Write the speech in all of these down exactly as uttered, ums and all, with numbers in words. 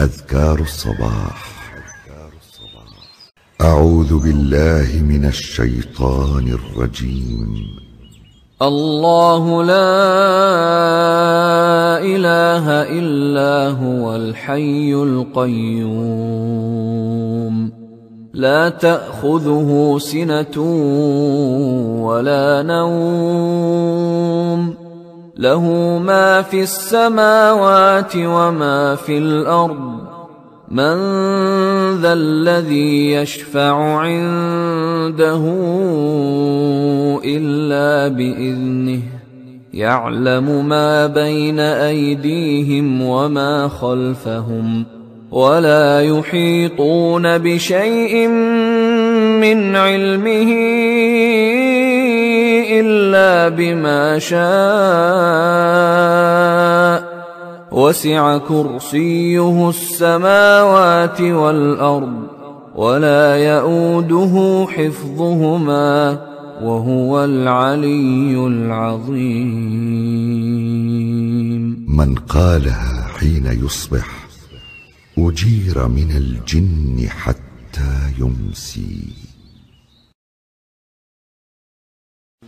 أذكار الصباح. أعوذ بالله من الشيطان الرجيم. الله لا إله إلا هو الحي القيوم لا تأخذه سنة ولا نوم له ما في السماوات وما في الأرض من ذا الذي يشفع عنده إلا بإذنه يعلم ما بين أيديهم وما خلفهم ولا يحيطون بشيء من علمه إلا بما شاء وسع كرسيه السماوات والأرض ولا يؤوده حفظهما وهو العلي العظيم. من قالها حين يصبح أجير من الجن حتى يمسي.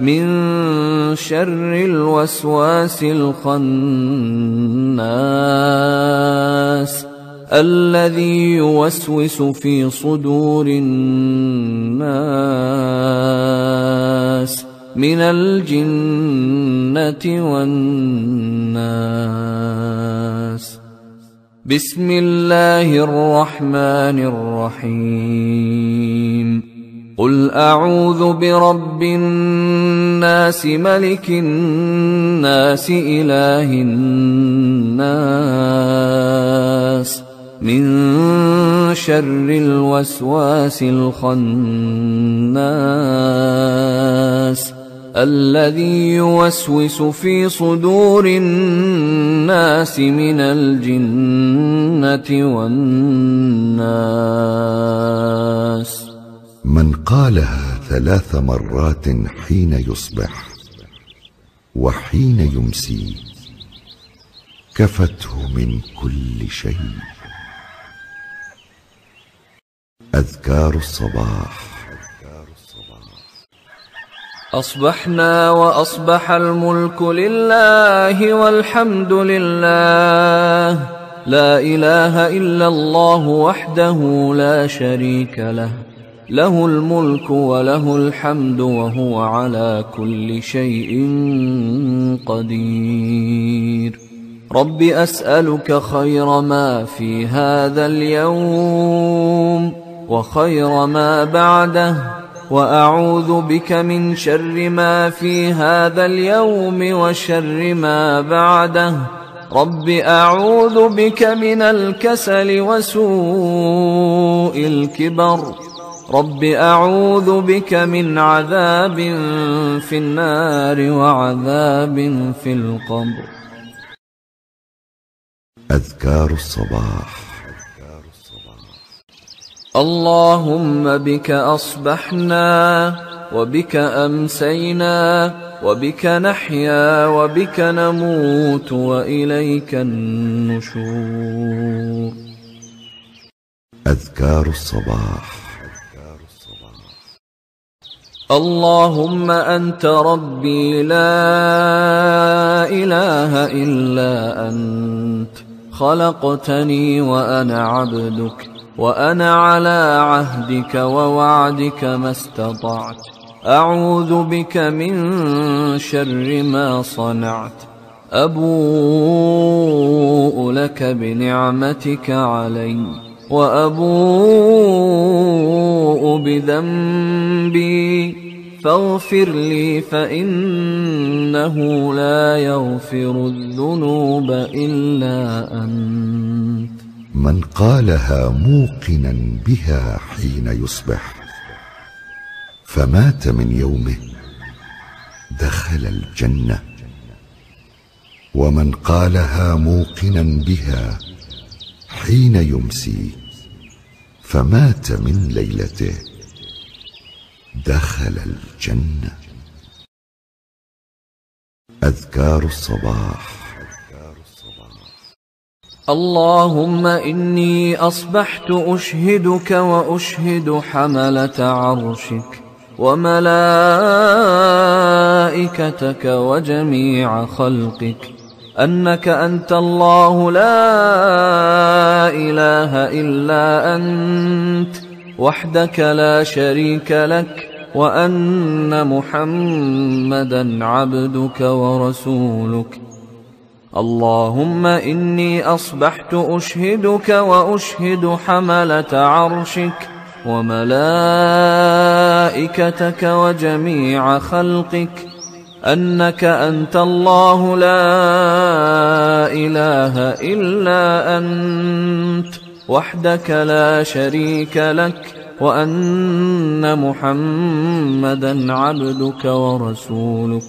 من شر الوسواس الخناس الذي يوسوس في صدور الناس من الجنة والناس. Bismillahirrahmanirrahim. Qul a'udzu birabbin nasi, malikin nasi, ilahin nas, min syarril waswasil khannas, الذي يوسوس في صدور الناس من الجنة والناس. من قالها ثلاث مرات حين يصبح وحين يمسي كفته من كل شيء. أذكار الصباح. أصبحنا وأصبح الملك لله والحمد لله لا إله إلا الله وحده لا شريك له له الملك وله الحمد وهو على كل شيء قدير. رب أسألك خير ما في هذا اليوم وخير ما بعده وأعوذ بك من شر ما في هذا اليوم وشر ما بعده. رب أعوذ بك من الكسل وسوء الكبر. رب أعوذ بك من عذاب في النار وعذاب في القبر. أذكار الصباح. اللهم بك أصبحنا وبك أمسينا وبك نحيا وبك نموت وإليك النشور. أذكار الصباح. اللهم أنت ربي لا إله إلا أنت خلقتني وأنا عبدك وأنا على عهدك ووعدك ما استطعت أعوذ بك من شر ما صنعت أبوء لك بنعمتك علي وأبوء بذنبي فاغفر لي فإنه لا يغفر الذنوب إلا أنت. من قالها موقنا بها حين يصبح فمات من يومه دخل الجنة، ومن قالها موقنا بها حين يمسي فمات من ليلته دخل الجنة. أذكار الصباح. اللهم إني أصبحت أشهدك وأشهد حملة عرشك وملائكتك وجميع خلقك أنك أنت الله لا إله إلا أنت وحدك لا شريك لك وأن محمدا عبدك ورسولك. اللهم إني أصبحت أشهدك وأشهد حملة عرشك وملائكتك وجميع خلقك أنك أنت الله لا إله إلا أنت وحدك لا شريك لك وأن محمدا عبدك ورسولك.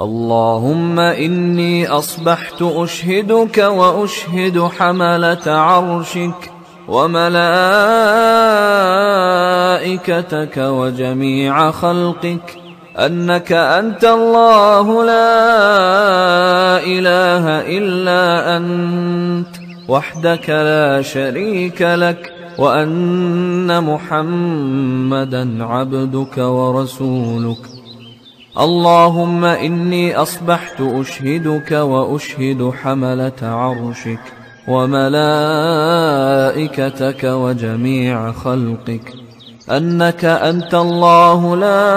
اللهم إني أصبحت أشهدك وأشهد حملة عرشك وملائكتك وجميع خلقك أنك أنت الله لا إله إلا أنت وحدك لا شريك لك وأن محمدا عبدك ورسولك. اللهم إني أصبحت أشهدك وأشهد حملة عرشك وملائكتك وجميع خلقك أنك أنت الله لا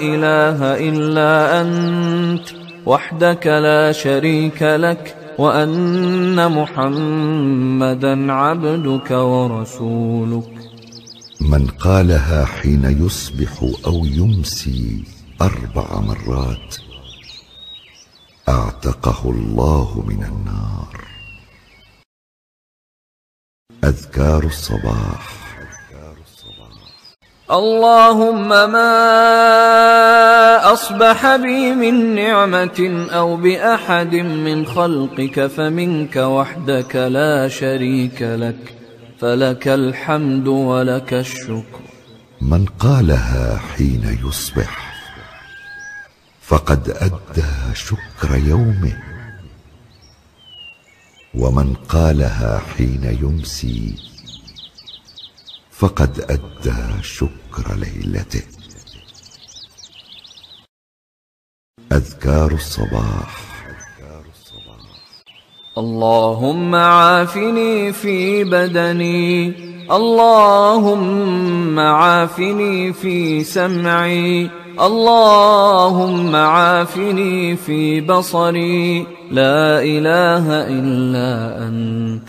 إله إلا أنت وحدك لا شريك لك وأن محمدا عبدك ورسولك. من قالها حين يصبح أو يمسي أربع مرات أعتقه الله من النار. أذكار الصباح. اللهم ما أصبح بي من نعمة أو بأحد من خلقك فمنك وحدك لا شريك لك فلك الحمد ولك الشكر. من قالها حين يصبح فقد أدى شكر يومه، ومن قالها حين يمسي فقد أدى شكر ليلته. أذكار الصباح. اللهم عافني في بدني، اللهم عافني في سمعي، اللهم عافني في بصري، لا إله إلا أنت.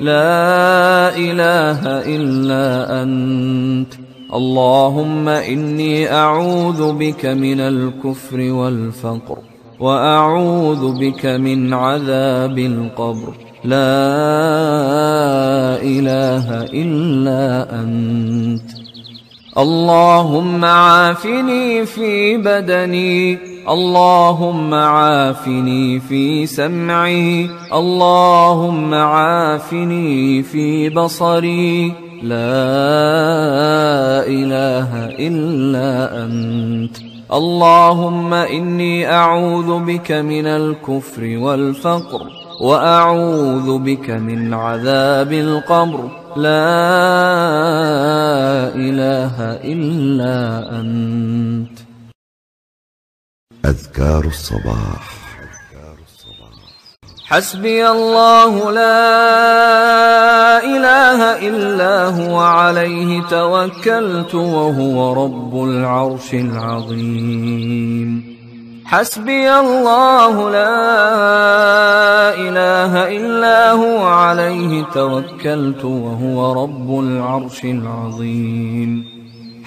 لا إله إلا أنت. اللهم إني أعوذ بك من الكفر والفقر وأعوذ بك من عذاب القبر، لا إله إلا أنت. اللهم عافني في بدني، اللهم عافني في سمعي، اللهم عافني في بصري، لا إله إلا أنت. اللهم إني أعوذ بك من الكفر والفقر وأعوذ بك من عذاب القبر، لا إله إلا أنت. أذكار الصباح. حسبي الله لا إله إلا هو عليه توكلت وهو رب العرش العظيم. حسبي الله لا إله إلا هو عليه توكلت وهو رب العرش العظيم.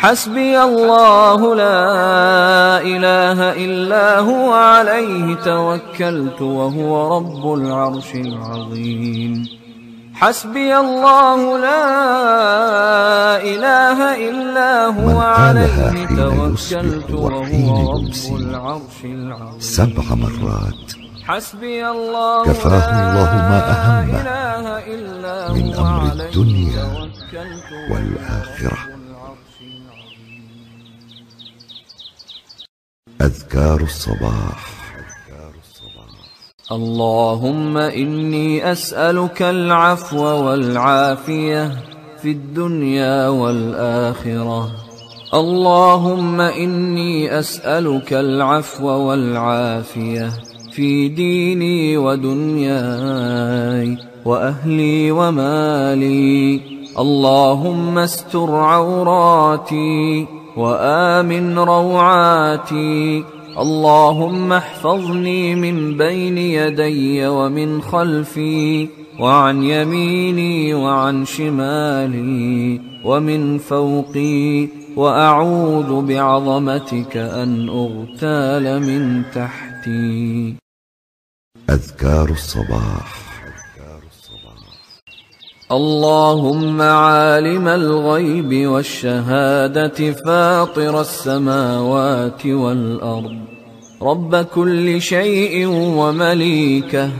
حسبي الله لا إله إلا هو عليه توكلت وهو رب العرش العظيم. حسبي الله لا إله إلا هو عليه توكلت وهو رب العرش العظيم. سبع مرات حسبي الله كفاه الله ما أهمه من أمر الدنيا والآخرة. أذكار الصباح. اللهم إني أسألك العفو والعافية في الدنيا والآخرة. اللهم إني أسألك العفو والعافية في ديني ودنياي وأهلي ومالي. اللهم استر عوراتي وآمن روعاتي. اللهم احفظني من بين يدي ومن خلفي وعن يميني وعن شمالي ومن فوقي، وأعوذ بعظمتك أن أغتال من تحتي. أذكار الصباح. اللهم عالم الغيب والشهادة فاطر السماوات والأرض رب كل شيء ومليكه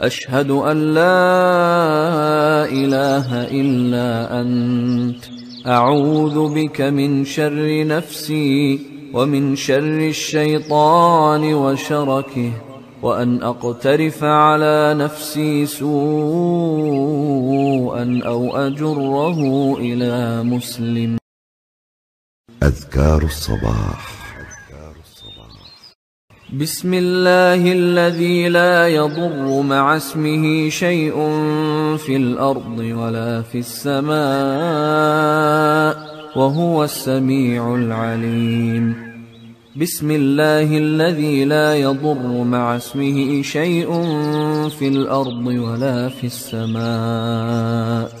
أشهد أن لا إله إلا أنت أعوذ بك من شر نفسي ومن شر الشيطان وشركه وأن أقترف على نفسي سوءا أو أجره إلى مسلم. أذكار الصباح. بسم الله الذي لا يضر مع اسمه شيء في الأرض ولا في السماء وهو السميع العليم. بسم الله الذي لا يضر مع اسمه شيء في الأرض ولا في السماء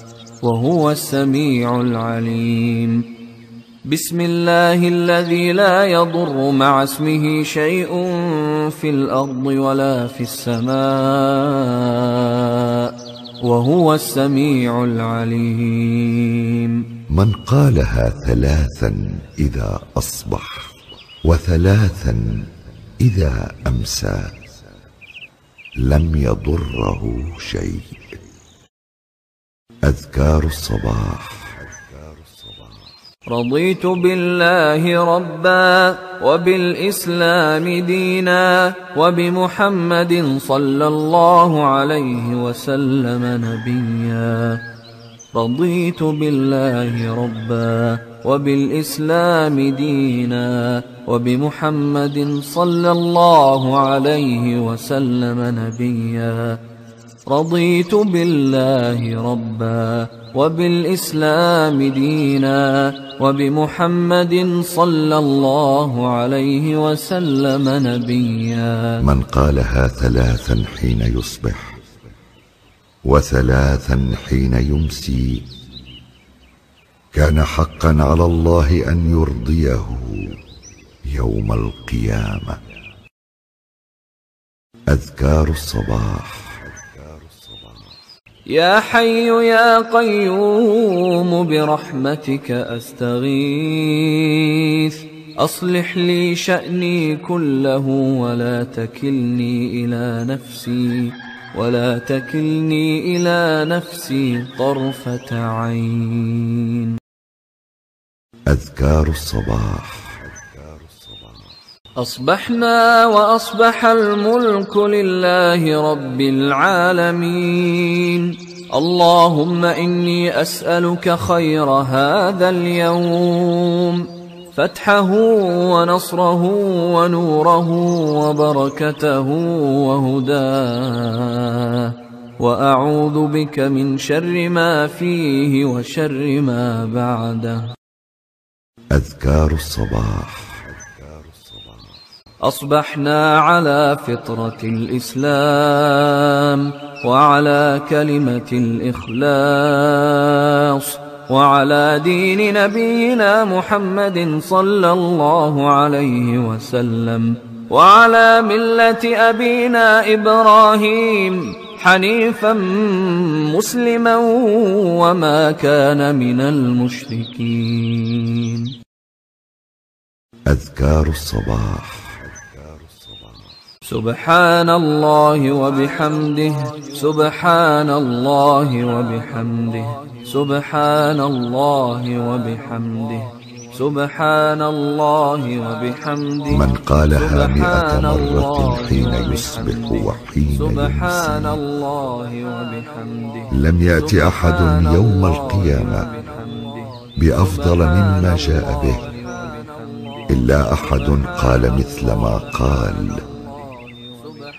وهو السميع العليم. بسم الله الذي لا يضر مع اسمه شيء في الأرض ولا في السماء وهو السميع العليم. من قالها ثلاثا إذا أصبح وثلاثا إذا أمسى لم يضره شيء. أذكار الصباح. رضيت بالله ربا وبالإسلام دينا وبمحمد صلى الله عليه وسلم نبيا. رضيت بالله ربا وبالإسلام دينا وبمحمد صلى الله عليه وسلم نبيا. رضيت بالله ربا وبالإسلام دينا وبمحمد صلى الله عليه وسلم نبيا. من قالها ثلاثا حين يصبح وثلاثا حين يمسي كان حقا على الله أن يرضيه يوم القيامة. أذكار الصباح. يا حي يا قيوم برحمتك أستغيث أصلح لي شأني كله ولا تكلني إلى نفسي ولا تكلني إلى نفسي طرفة عين. أذكار الصباح. أصبحنا وأصبح الملك لله رب العالمين. اللهم إني أسألك خير هذا اليوم فتحه ونصره ونوره وبركته وهداه وأعوذ بك من شر ما فيه وشر ما بعده. أذكار الصباح. أصبحنا على فطرة الإسلام وعلى كلمة الإخلاص وعلى دين نبينا محمد صلى الله عليه وسلم وعلى ملة أبينا إبراهيم حنيفا مسلما وما كان من المشركين. أذكار الصباح. سبحان الله وبحمده سبحان الله وبحمده سبحان الله وبحمده سبحان الله وبحمده. من قالها مئة مرة حين يصبح وحين يمسي لم يأتي أحد يوم القيامة بأفضل مما جاء به إلا أحد قال مثل ما قال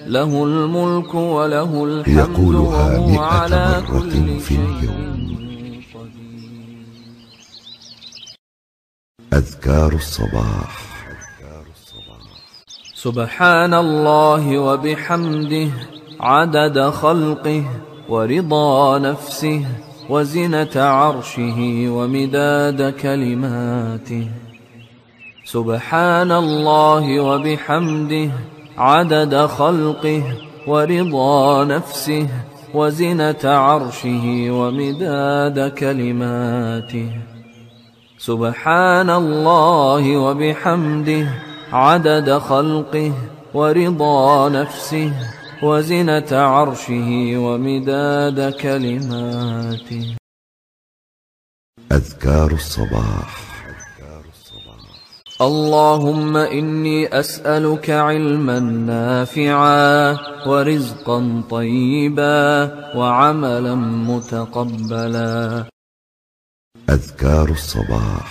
له الملك وله الحمد. يقولها مئة مرة في اليوم. أذكار الصباح. Subhanallah wa bihamdihi adada khalqihi wa ridha nafsihi wa zinata arshihi wa midada kalimatihi. Subhanallah wa bihamdihi adada khalqihi wa ridha nafsihi وزنة عرشه ومداد كلماته. سبحان الله وبحمده عدد خلقه ورضا نفسه وزنة عرشه ومداد كلماته. أذكار الصباح. اللهم إني أسألك علما نافعا ورزقا طيبا وعملا متقبلا. أذكار الصباح.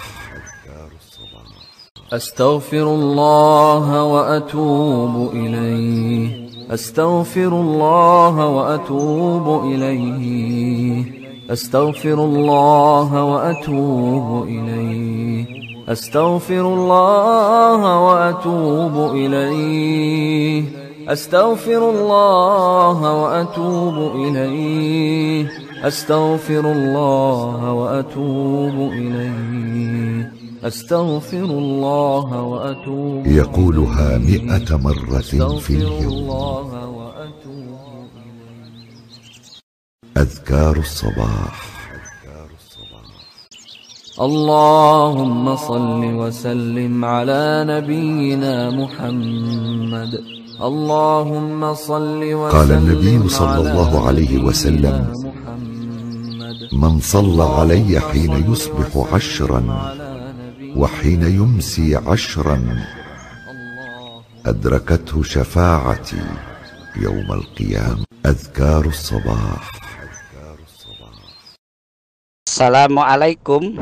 أستغفر الله وأتوب إليه أستغفر الله وأتوب إليه أستغفر الله وأتوب إليه أستغفر الله وأتوب إليه أستغفر الله وأتوب إليه أستغفر الله وأتوب إليه أستغفر الله وأتوب. يقولها مئة مرة في اليوم. أذكار الصباح. اللهم صل وسلم على نبينا محمد. اللهم صل وسلم. قال النبي صلى الله عليه وسلم: من صلى علي حين يصبح عشرا وحين يمسي عشرا أدركته شفاعتي يوم القيامة. أذكار الصباح. Assalamualaikum.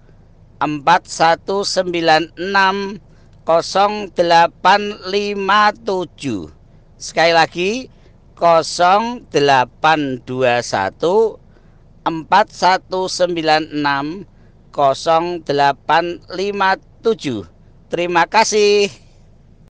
empat satu sembilan enam nol delapan lima tujuh. Sekali lagi nol delapan dua satu empat satu sembilan enam nol delapan lima tujuh. Terima kasih.